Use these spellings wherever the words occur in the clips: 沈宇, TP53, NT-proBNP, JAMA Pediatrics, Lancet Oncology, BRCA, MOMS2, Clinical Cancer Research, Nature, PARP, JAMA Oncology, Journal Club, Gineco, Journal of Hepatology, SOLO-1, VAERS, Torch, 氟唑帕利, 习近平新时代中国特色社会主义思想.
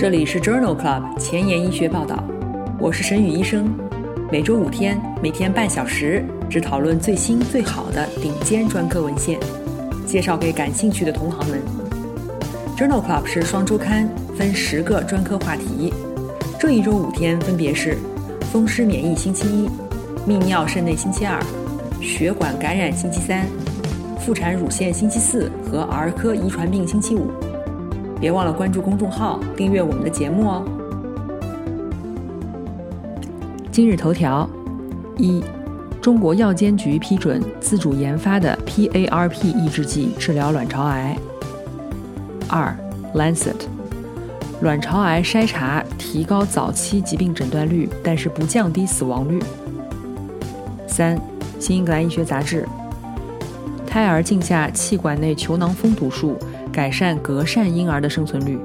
这里是 Journal Club 前沿医学报道，我是沈宇医生，每周5天，每天半小时，只讨论最新最好的顶尖专科文献，介绍给感兴趣的同行们。 Journal Club 是双周刊，分10个专科话题，这一周5天分别是风湿免疫星期一，泌尿肾内星期二，血管感染星期三，妇产乳腺星期四和儿科遗传病星期五。别忘了关注公众号，订阅我们的节目哦。今日头条：1. 中国药监局批准自主研发的 PARP 抑制剂治疗卵巢癌。 2. Lancet 卵巢癌筛查提高早期疾病诊断率，但是不降低死亡率。 3. 新英格兰医学杂志胎儿镜下气管内球囊封堵术改善隔扇婴儿的生存率。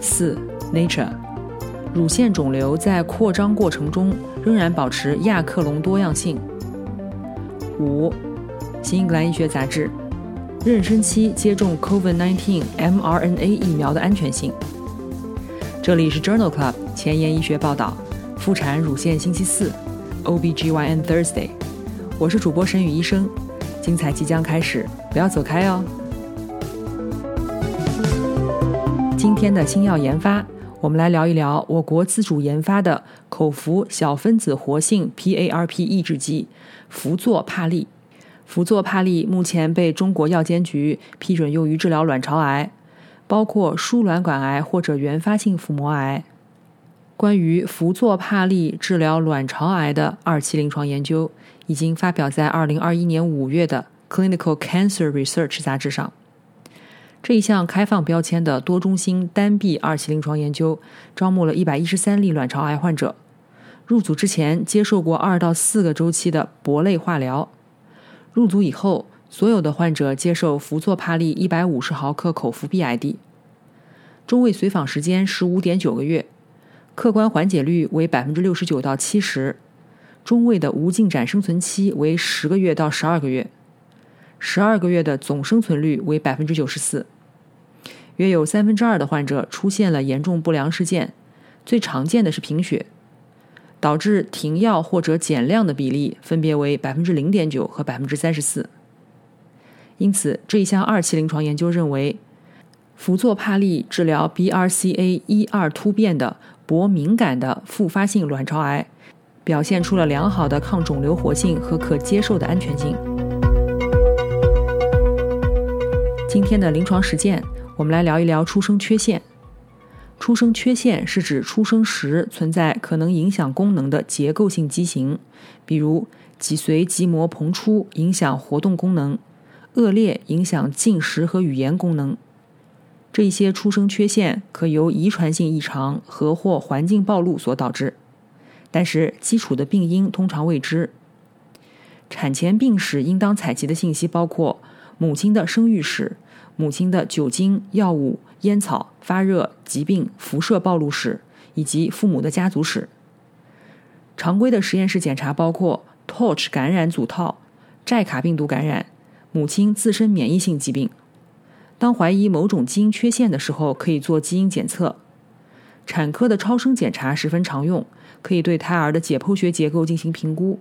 4. Nature 乳腺肿瘤在扩张过程中仍然保持亚克隆多样性。 5. 新英格兰医学杂志妊娠期接种 COVID-19 mRNA 疫苗的安全性。这里是 Journal Club 前沿医学报道，妇产乳腺星期四 OBGYN Thursday， 我是主播沈宇医生，精彩即将开始，不要走开哦。今天的新药研发，我们来聊一聊我国自主研发的口服小分子活性 PARP 抑制剂氟唑帕利。氟唑帕利目前被中国药监局批准用于治疗卵巢癌，包括输卵管癌或者原发性腹膜癌。关于氟唑帕利治疗卵巢癌的2期临床研究已经发表在2021年5月的 Clinical Cancer Research 杂志上。这一项开放标签的多中心单臂2期临床研究招募了113例卵巢癌患者，入组之前接受过2到4个周期的铂类化疗，入组以后所有的患者接受氟唑帕利150毫克口服 BID， 中位随访时间 15.9 个月，客观缓解率为 69% 到 70%， 中位的无进展生存期为10个月到12个月，12个月的总生存率为 94%， 约有2/3的患者出现了严重不良事件，最常见的是贫血，导致停药或者减量的比例分别为 0.9% 和 34%。 因此这一项2期临床研究认为，氟唑帕利治疗 BRCA 1/2突变的铂敏感的复发性卵巢癌表现出了良好的抗肿瘤活性和可接受的安全性。今天的临床实践，我们来聊一聊出生缺陷。出生缺陷是指出生时存在可能影响功能的结构性畸形，比如脊髓棘膜膨出影响活动功能，腭裂影响进食和语言功能。这些出生缺陷可由遗传性异常和或环境暴露所导致，但是基础的病因通常未知。产前病史应当采集的信息包括母亲的生育史、母亲的酒精、药物、烟草、发热、疾病、辐射暴露史以及父母的家族史。常规的实验室检查包括 Torch 感染组套、寨卡病毒感染、母亲自身免疫性疾病。当怀疑某种基因缺陷的时候，可以做基因检测。产科的超声检查十分常用，可以对胎儿的解剖学结构进行评估。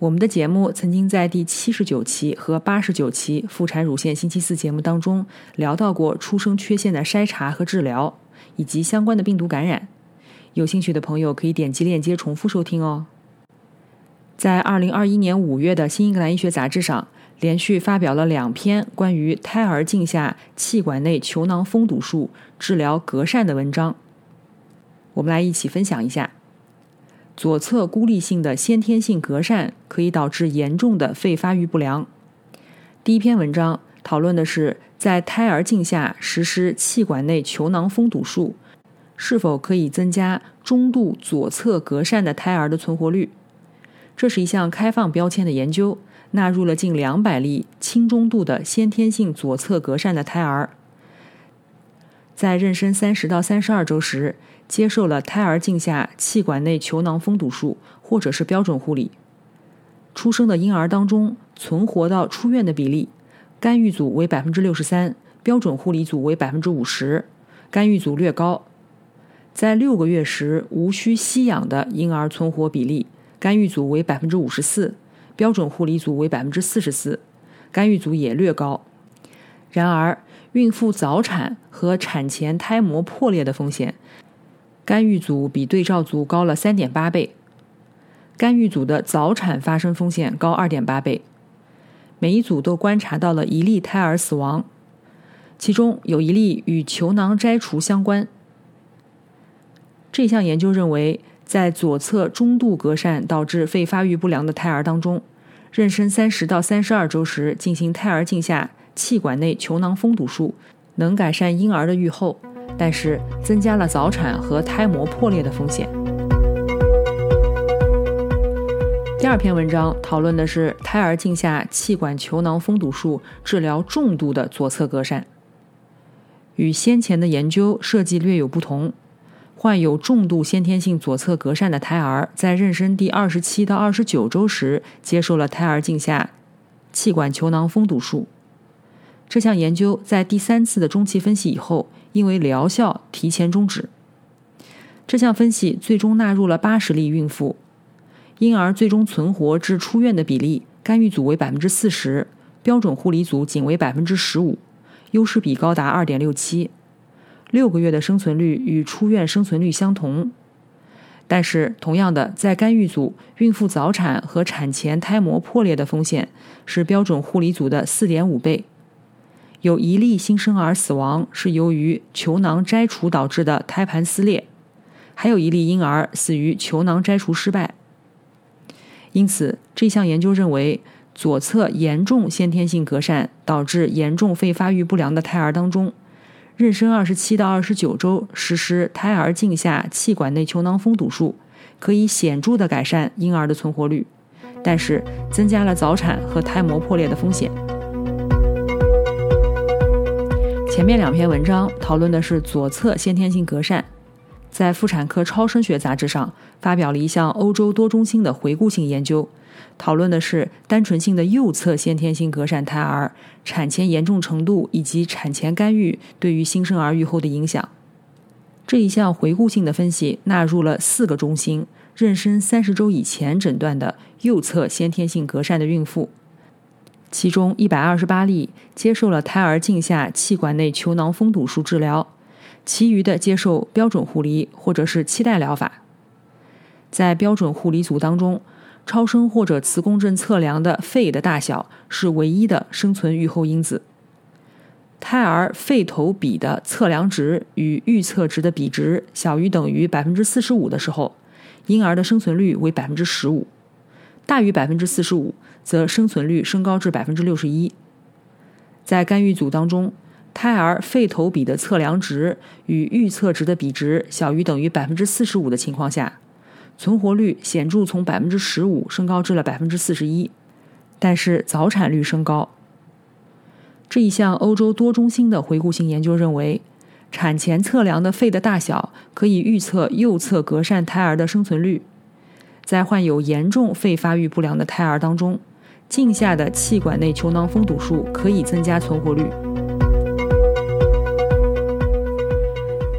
我们的节目曾经在第79期和89期妇产乳腺星期四节目当中聊到过出生缺陷的筛查和治疗，以及相关的病毒感染。有兴趣的朋友可以点击链接重复收听哦。在2021年5月的新英格兰医学杂志上连续发表了2篇关于胎儿镜下气管内球囊封堵术治疗隔扇的文章，我们来一起分享一下。左侧孤立性的先天性隔扇可以导致严重的肺发育不良。第1篇文章讨论的是在胎儿镜下实施气管内球囊封堵术是否可以增加中度左侧隔扇的胎儿的存活率。这是一项开放标签的研究，纳入了近200例轻中度的先天性左侧隔扇的胎儿，在妊娠30到32周时接受了胎儿镜下气管内球囊封堵术或者是标准护理。出生的婴儿当中存活到出院的比例，干预组为 63%， 标准护理组为 50%，干预组略高。在6个月时无需吸氧的婴儿存活比例，干预组为 54%， 标准护理组为 44%， 干预组也略高。然而，孕妇早产和产前胎膜破裂的风险，干预组比对照组高了 3.8 倍。干预组的早产发生风险高 2.8 倍。每一组都观察到了1例胎儿死亡，其中有1例与球囊摘除相关。这项研究认为，在左侧中度隔疝导致肺发育不良的胎儿当中，妊娠30到32周时进行胎儿镜下气管内球囊封堵术，能改善婴儿的预后，但是增加了早产和胎膜破裂的风险。第2篇文章讨论的是胎儿镜下气管球囊封堵术治疗重度的左侧隔疝。与先前的研究设计略有不同，患有重度先天性左侧隔疝的胎儿在妊娠第27到29周时接受了胎儿镜下气管球囊封堵术。这项研究在第3次的中期分析以后，因为疗效提前终止。这项分析最终纳入了80例孕妇。婴儿最终存活至出院的比例，干预组为 40%， 标准护理组仅为 15%， 优势比高达 2.67。6个月的生存率与出院生存率相同，但是同样的，在干预组，孕妇早产和产前胎膜破裂的风险是标准护理组的 4.5 倍。有1例新生儿死亡是由于球囊摘除导致的胎盘撕裂，还有1例婴儿死于球囊摘除失败。因此，这项研究认为，左侧严重先天性隔疝导致严重肺发育不良的胎儿当中，妊娠27到29周实施胎儿镜下气管内球囊封堵术，可以显著地改善婴儿的存活率，但是增加了早产和胎膜破裂的风险。前面2篇文章讨论的是左侧先天性隔疝。在妇产科超声学杂志上发表了一项欧洲多中心的回顾性研究，讨论的是单纯性的右侧先天性隔疝胎儿产前严重程度以及产前干预对于新生儿预后的影响。这一项回顾性的分析纳入了4个中心妊娠30周以前诊断的右侧先天性隔疝的孕妇，其中128例接受了胎儿镜下气管内球囊封堵术治疗，其余的接受标准护理或者是期待疗法。在标准护理组当中，超声或者磁共振测量的肺的大小是唯一的生存预后因子。胎儿肺头比的测量值与预测值的比值小于等于 45% 的时候，婴儿的生存率为 15%， 大于 45% 则生存率升高至 61%。 在干预组当中，胎儿肺头比的测量值与预测值的比值小于等于 45% 的情况下，存活率显著从 15% 升高至了 41%， 但是早产率升高。这一项欧洲多中心的回顾性研究认为，产前测量的肺的大小可以预测右侧隔疝胎儿的生存率。在患有严重肺发育不良的胎儿当中，镜下的气管内球囊封堵术可以增加存活率。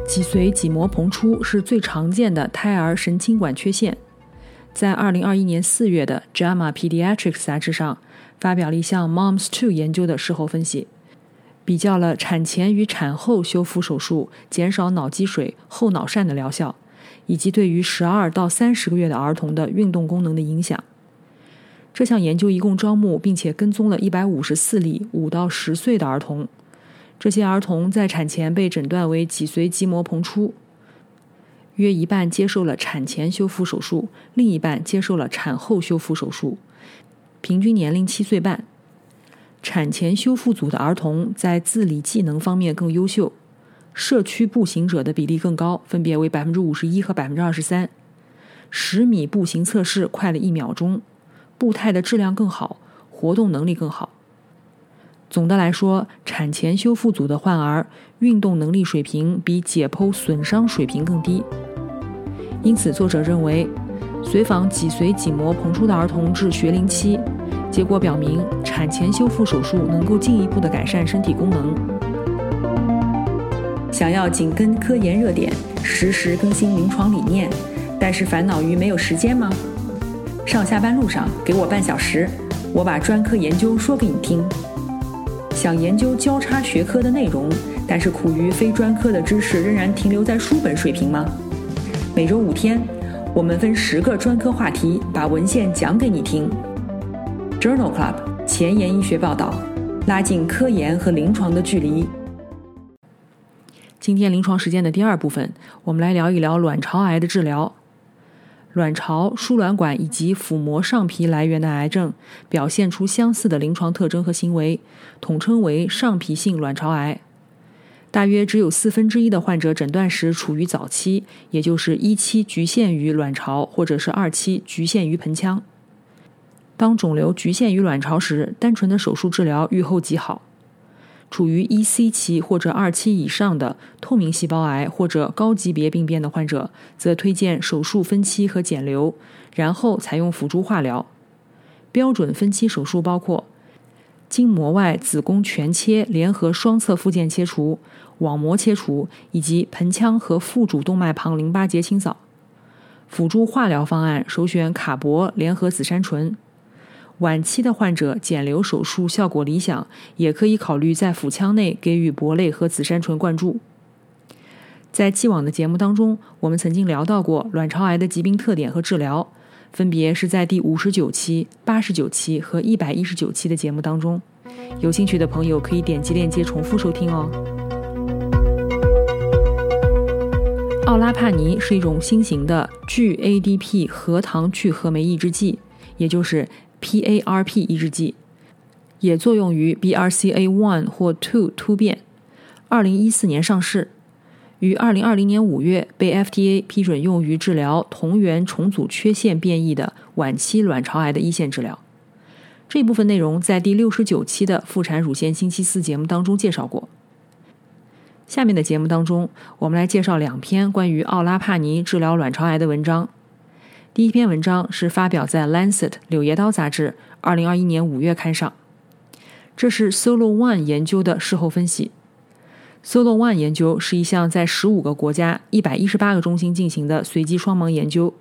脊髓脊膜膨出是最常见的胎儿神经管缺陷。在2021年4月的 JAMA Pediatrics 杂志上发表了一项 MOMS2 研究的事后分析，比较了产前与产后修复手术减少脑积水、后脑疝的疗效，以及对于12到30个月的儿童的运动功能的影响。这项研究一共招募并且跟踪了154例5到10岁的儿童，这些儿童在产前被诊断为脊髓脊膜膨出，约一半接受了产前修复手术，另一半接受了产后修复手术，平均年龄7岁半。产前修复组的儿童在自理技能方面更优秀，社区步行者的比例更高，分别为 51% 和 23%， 10米步行测试快了1秒钟，步态的质量更好，活动能力更好。总的来说，产前修复组的患儿运动能力水平比解剖损伤水平更低。因此，作者认为，随访脊髓脊膜膨出的儿童至学龄期，结果表明产前修复手术能够进一步的改善身体功能。想要紧跟科研热点，实时更新临床理念，但是烦恼于没有时间吗？上下班路上给我半小时，我把专科研究说给你听。想研究交叉学科的内容，但是苦于非专科的知识仍然停留在书本水平吗？每周5天，我们分10个专科话题，把文献讲给你听。 Journal Club 前沿医学报道，拉近科研和临床的距离。今天临床实践的第2部分，我们来聊一聊卵巢癌的治疗。卵巢、输卵管以及腹膜上皮来源的癌症表现出相似的临床特征和行为，统称为上皮性卵巢癌。大约只有1/4的患者诊断时处于早期，也就是1期局限于卵巢，或者是2期局限于盆腔。当肿瘤局限于卵巢时，单纯的手术治疗预后极好。处于 1C 期或者2期以上的透明细胞癌或者高级别病变的患者，则推荐手术分期和减瘤，然后采用辅助化疗。标准分期手术包括筋膜外子宫全切联合双侧附件切除、网膜切除以及盆腔和腹主动脉旁淋巴结清扫。辅助化疗方案首选卡铂联合紫杉醇。晚期的患者减瘤手术效果理想，也可以考虑在腹腔内给予铂类和紫杉醇灌注。在既往的节目当中，我们曾经聊到过卵巢癌的疾病特点和治疗，分别是在第59期、89期和119期的节目当中。有兴趣的朋友可以点击链接重复收听哦。奥拉帕尼是一种新型的聚 ADP 核糖聚合酶抑制剂，也就是PARP 抑制剂，也作用于 BRCA1 或2突变。2014年上市，于2020年5月被 FDA 批准用于治疗同源重组缺陷变异的晚期卵巢癌的一线治疗。这部分内容在第69期的妇产乳腺星期4节目当中介绍过。下面的节目当中，我们来介绍2篇关于奥拉帕尼治疗卵巢癌的文章。第1篇文章是发表在 Lancet 柳叶刀杂志2021年5月刊上，这是 SOLO-1 研究的事后分析。SOLO-1 研究是一项在15个国家118个中心进行的随机双盲研究。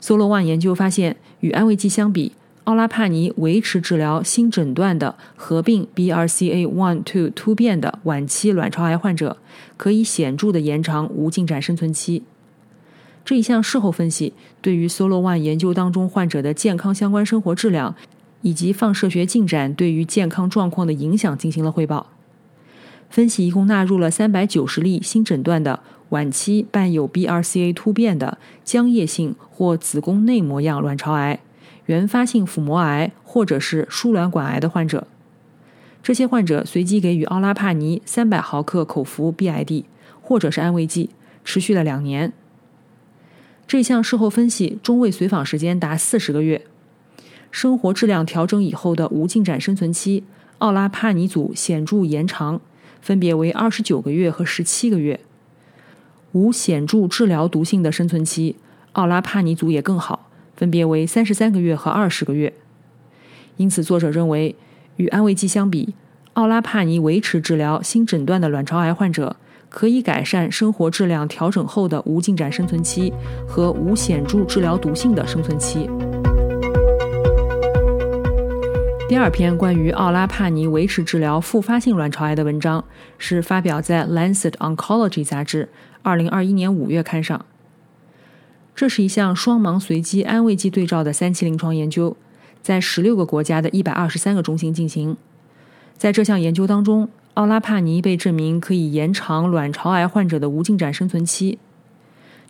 SOLO-1 研究发现，与安慰剂相比，奥拉帕尼维持治疗新诊断的合并 BRCA1-2 突变的晚期卵巢癌患者，可以显著地延长无进展生存期。这一项事后分析对于 SOLO-1 研究当中患者的健康相关生活质量以及放射学进展对于健康状况的影响进行了汇报。分析一共纳入了390例新诊断的晚期伴有 BRCA 突变的浆液性或子宫内膜样卵巢癌、原发性腹膜癌或者是输卵管癌的患者。这些患者随机给予奥拉帕尼300毫克口服 BID 或者是安慰剂，持续了2年。这项事后分析中位随访时间达40个月，生活质量调整以后的无进展生存期，奥拉帕尼组显著延长，分别为29个月和17个月。无显著治疗毒性的生存期，奥拉帕尼组也更好，分别为33个月和20个月。因此，作者认为，与安慰剂相比，奥拉帕尼维持治疗新诊断的卵巢癌患者，可以改善生活质量调整后的无进展生存期和无显著治疗毒性的生存期。第2篇关于奥拉帕尼维持治疗复发性卵巢癌的文章是发表在 Lancet Oncology 杂志2021年5月刊上。这是一项双盲随机安慰剂对照的3期临床研究，在16个国家的123个中心进行。在这项研究当中，奥拉帕尼被证明可以延长卵巢癌患者的无进展生存期。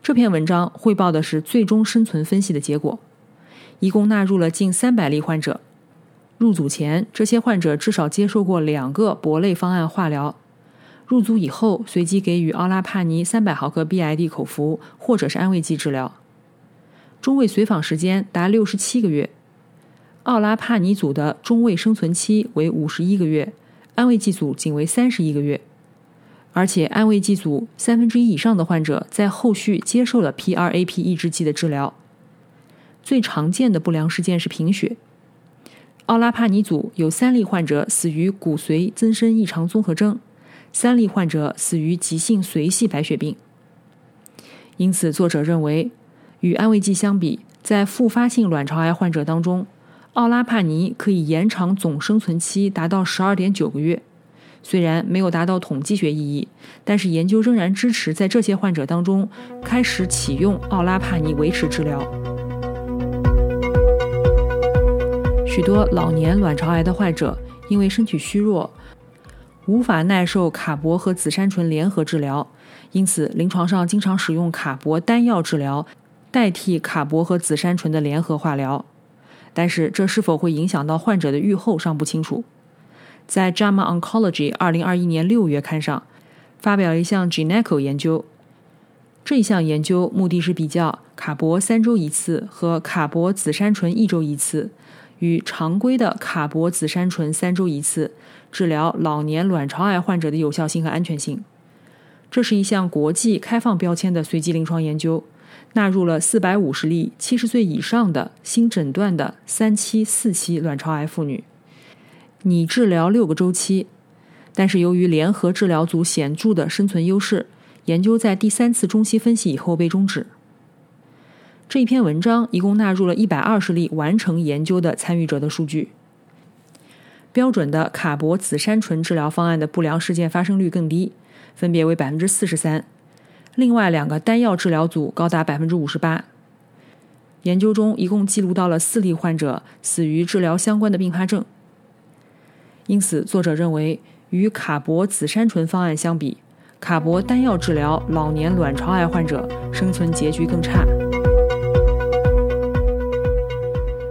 这篇文章汇报的是最终生存分析的结果，一共纳入了近300例患者。入组前，这些患者至少接受过2个铂类方案化疗。入组以后，随机给予奥拉帕尼300毫克 BID 口服或者是安慰剂治疗。中位随访时间达67个月，奥拉帕尼组的中位生存期为51个月。安慰剂组仅为31个月，而且安慰剂组1/3以上的患者在后续接受了 PARP 抑制剂的治疗。最常见的不良事件是贫血。奥拉帕尼组有3例患者死于骨髓增生异常综合征， 3例患者死于急性髓系白血病。因此，作者认为，与安慰剂相比，在复发性卵巢癌患者当中，奥拉帕尼可以延长总生存期达到 12.9 个月。虽然没有达到统计学意义，但是研究仍然支持在这些患者当中开始启用奥拉帕尼维持治疗。许多老年卵巢癌的患者因为身体虚弱，无法耐受卡铂和紫杉醇联合治疗，因此临床上经常使用卡铂单药治疗代替卡铂和紫杉醇的联合化疗，但是这是否会影响到患者的预后尚不清楚。在 JAMA Oncology 2021年6月刊上发表了一项 Gineco 研究，这一项研究目的是比较卡铂3周一次和卡铂紫杉醇1周一次与常规的卡铂紫杉醇3周一次治疗老年卵巢癌患者的有效性和安全性。这是一项国际开放标签的随机临床研究，纳入了450例70岁以上的新诊断的3期、4期卵巢癌妇女，拟治疗6个周期，但是由于联合治疗组显著的生存优势，研究在第3次中期分析以后被终止。这一篇文章一共纳入了120例完成研究的参与者的数据。标准的卡铂紫杉醇治疗方案的不良事件发生率更低，分别为 43%， 另外2个单药治疗组高达 58%。 研究中一共记录到了4例患者死于治疗相关的并发症。因此，作者认为，与卡铂紫杉醇方案相比，卡铂单药治疗老年卵巢癌患者生存结局更差。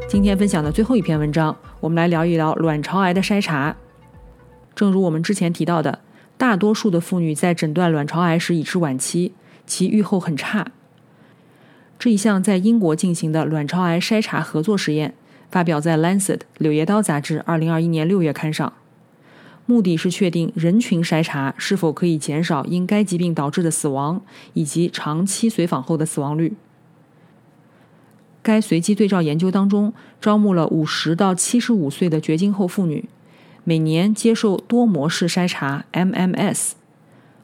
今天分享的最后一篇文章，我们来聊一聊卵巢癌的筛查。正如我们之前提到的，大多数的妇女在诊断卵巢癌时已是晚期，其预后很差。这一项在英国进行的卵巢癌筛查合作实验发表在 Lancet 柳叶刀杂志2021年6月刊上，目的是确定人群筛查是否可以减少因该疾病导致的死亡以及长期随访后的死亡率。该随机对照研究当中招募了50到75岁的绝经后妇女，每年接受多模式筛查 MMS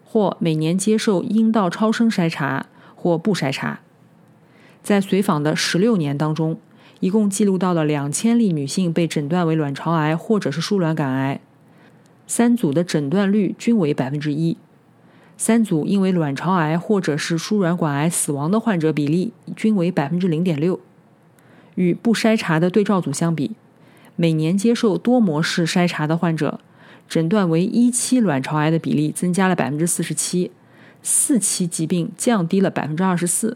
或每年接受阴道超声筛查或不筛查。在随访的16年当中，一共记录到了2000例女性被诊断为卵巢癌或者是输卵管癌，3组的诊断率均为 1%， 3组因为卵巢癌或者是输卵管癌死亡的患者比例均为 0.6%。 与不筛查的对照组相比，每年接受多模式筛查的患者诊断为1期卵巢癌的比例增加了 47%， 4期疾病降低了 24%。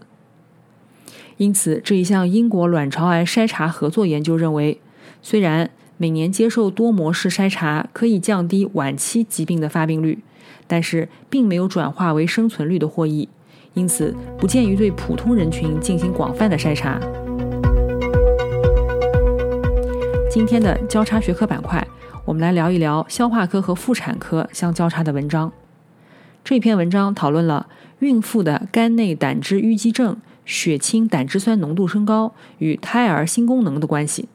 因此，这一项英国卵巢癌筛查合作研究认为，虽然每年接受多模式筛查可以降低晚期疾病的发病率，但是并没有转化为生存率的获益，因此不建议对普通人群进行广泛的筛查。今天的交叉学科板块，我们来聊一聊消化科和妇产科相交叉的文章。这篇文章讨论了孕妇的肝内胆汁淤积症、血清胆汁酸浓度升高与胎儿心功能的关系。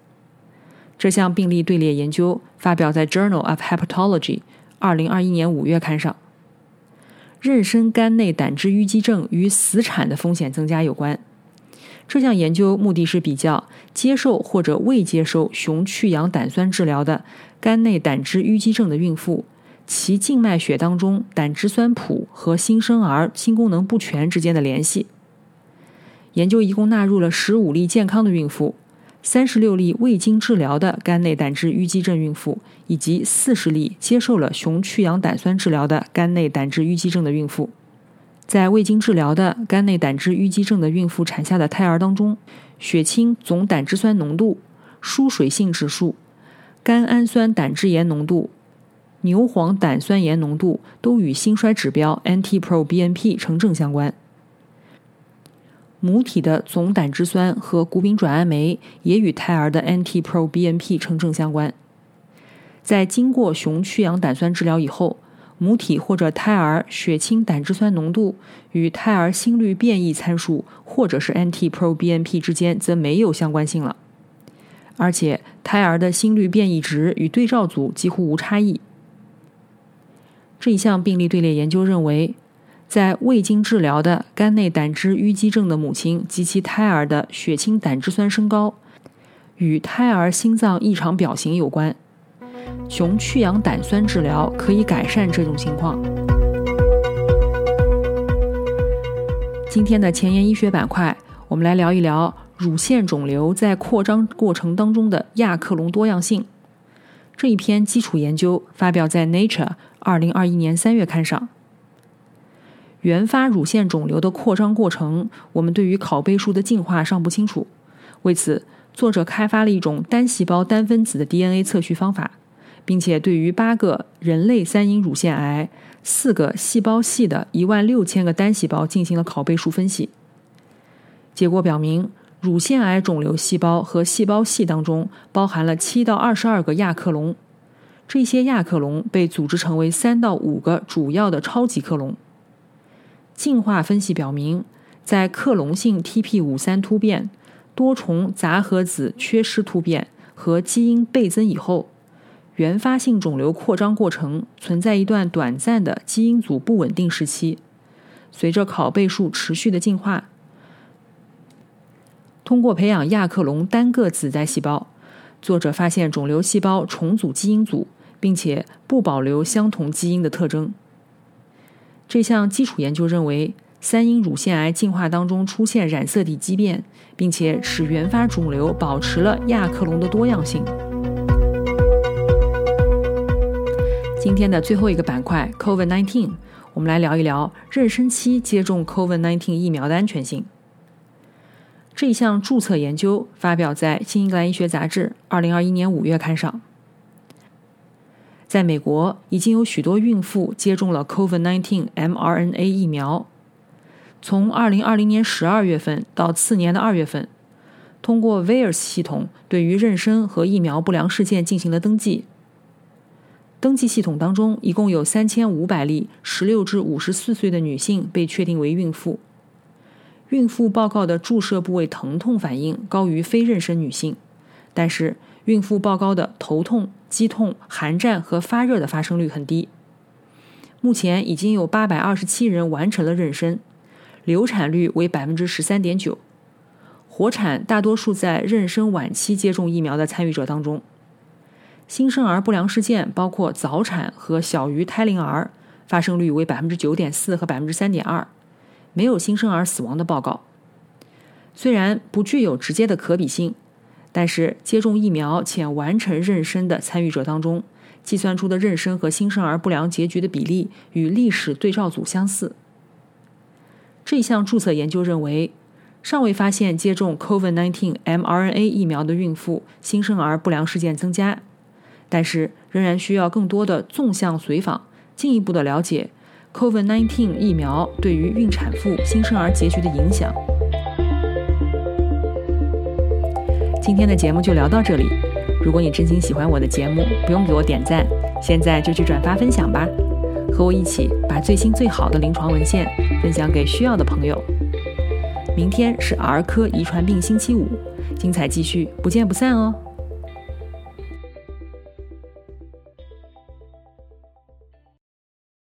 这项病例队列研究发表在 Journal of Hepatology 2021年5月刊上。妊娠肝内胆汁淤积症与死产的风险增加有关。这项研究目的是比较接受或者未接受熊去氧胆酸治疗的肝内胆汁淤积症的孕妇，其静脉血当中胆汁酸谱和新生儿心功能不全之间的联系。研究一共纳入了15例健康的孕妇、36例未经治疗的肝内胆汁淤积症孕妇，以及40例接受了熊去氧胆酸治疗的肝内胆汁淤积症的孕妇。在未经治疗的肝内胆汁淤积症的孕妇产下的胎儿当中，血清总胆汁酸浓度、疏水性指数、甘氨酸胆汁盐浓度、牛磺胆酸盐浓度都与兴衰指标 NT-proBNP 呈正相关。母体的总胆汁酸和谷丙转氨酶也与胎儿的 NT-proBNP 呈正相关。在经过熊去氧胆酸治疗以后，母体或者胎儿血清胆汁酸浓度与胎儿心率变异参数或者是 NT-proBNP 之间则没有相关性了，而且胎儿的心率变异值与对照组几乎无差异。这一项病例队列研究认为，在未经治疗的肝内胆汁淤积症的母亲及其胎儿的血清胆汁酸升高与胎儿心脏异常表型有关。雄去氧胆酸治疗可以改善这种情况。今天的前沿医学板块，我们来聊一聊乳腺肿瘤在扩张过程当中的亚克隆多样性。这一篇基础研究发表在 Nature 2021年3月刊上。原发乳腺肿瘤的扩张过程，我们对于拷贝数的进化尚不清楚，为此作者开发了一种单细胞单分子的 DNA 测序方法，并且对于8个人类三阴乳腺癌、4个细胞系的16000个单细胞进行了拷贝数分析。结果表明，乳腺癌肿瘤细胞和细胞系当中包含了7到22个亚克隆，这些亚克隆被组织成为3到5个主要的超级克隆。进化分析表明，在克隆性 TP53 突变、多重杂合子缺失突变和基因倍增以后，原发性肿瘤扩张过程存在一段短暂的基因组不稳定时期。随着拷贝数持续的进化，通过培养亚克隆单个子代细胞，作者发现肿瘤细胞重组基因组，并且不保留相同基因的特征。这项基础研究认为，三阴乳腺癌进化当中出现染色体畸变，并且使原发肿瘤保持了亚克隆的多样性。今天的最后一个板块 COVID-19， 我们来聊一聊妊娠期接种 COVID-19 疫苗的安全性。这项注册研究发表在新英格兰医学杂志2021年5月刊上。在美国，已经有许多孕妇接种了 COVID-19 mRNA 疫苗。从2020年12月份到次年的2月份，通过 VAERS 系统对于妊娠和疫苗不良事件进行了登记。登记系统当中一共有3500例16至54岁的女性被确定为孕妇。孕妇报告的注射部位疼痛反应高于非妊娠女性，但是孕妇报告的头痛、肌痛、寒战和发热的发生率很低。目前已经有827人完成了妊娠，流产率为 13.9%， 活产大多数在妊娠晚期接种疫苗的参与者当中。新生儿不良事件包括早产和小于胎龄儿，发生率为 9.4% 和 3.2%， 没有新生儿死亡的报告。虽然不具有直接的可比性，但是接种疫苗且完成妊娠的参与者当中，计算出的妊娠和新生儿不良结局的比例与历史对照组相似。这项注册研究认为，尚未发现接种 COVID-19 mRNA 疫苗的孕妇新生儿不良事件增加，但是仍然需要更多的纵向随访，进一步的了解 COVID-19 疫苗对于孕产妇新生儿结局的影响。今天的节目就聊到这里，如果你真心喜欢我的节目，不用给我点赞，现在就去转发分享吧，和我一起把最新最好的临床文献分享给需要的朋友。明天是儿科遗传病星期五，精彩继续，不见不散哦。